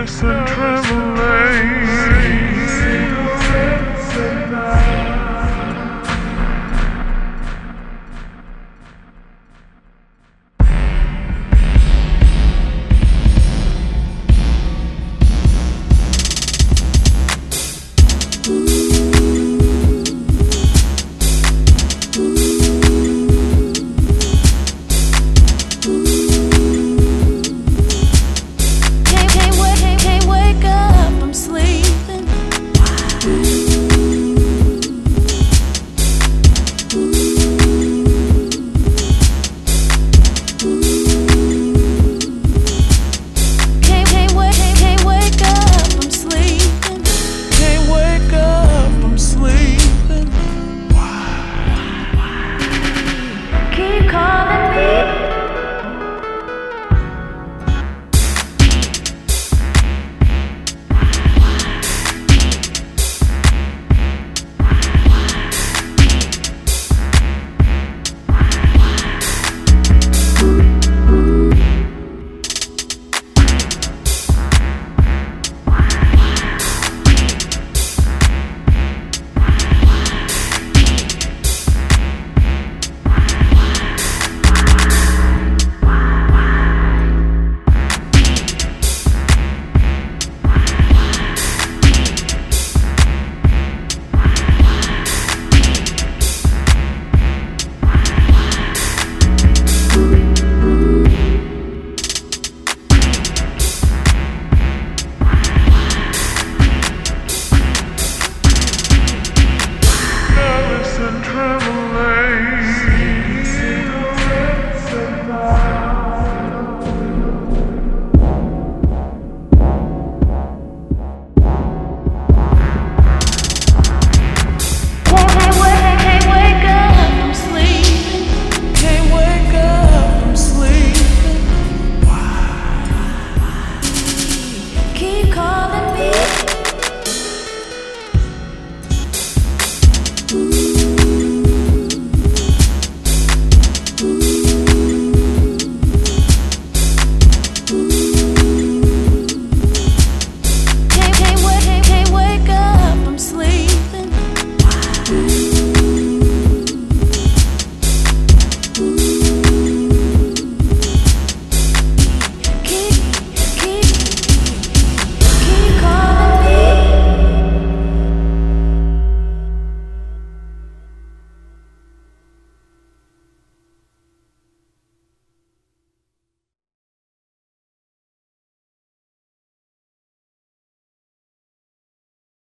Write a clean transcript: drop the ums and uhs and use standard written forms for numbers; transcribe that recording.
Paris and travel.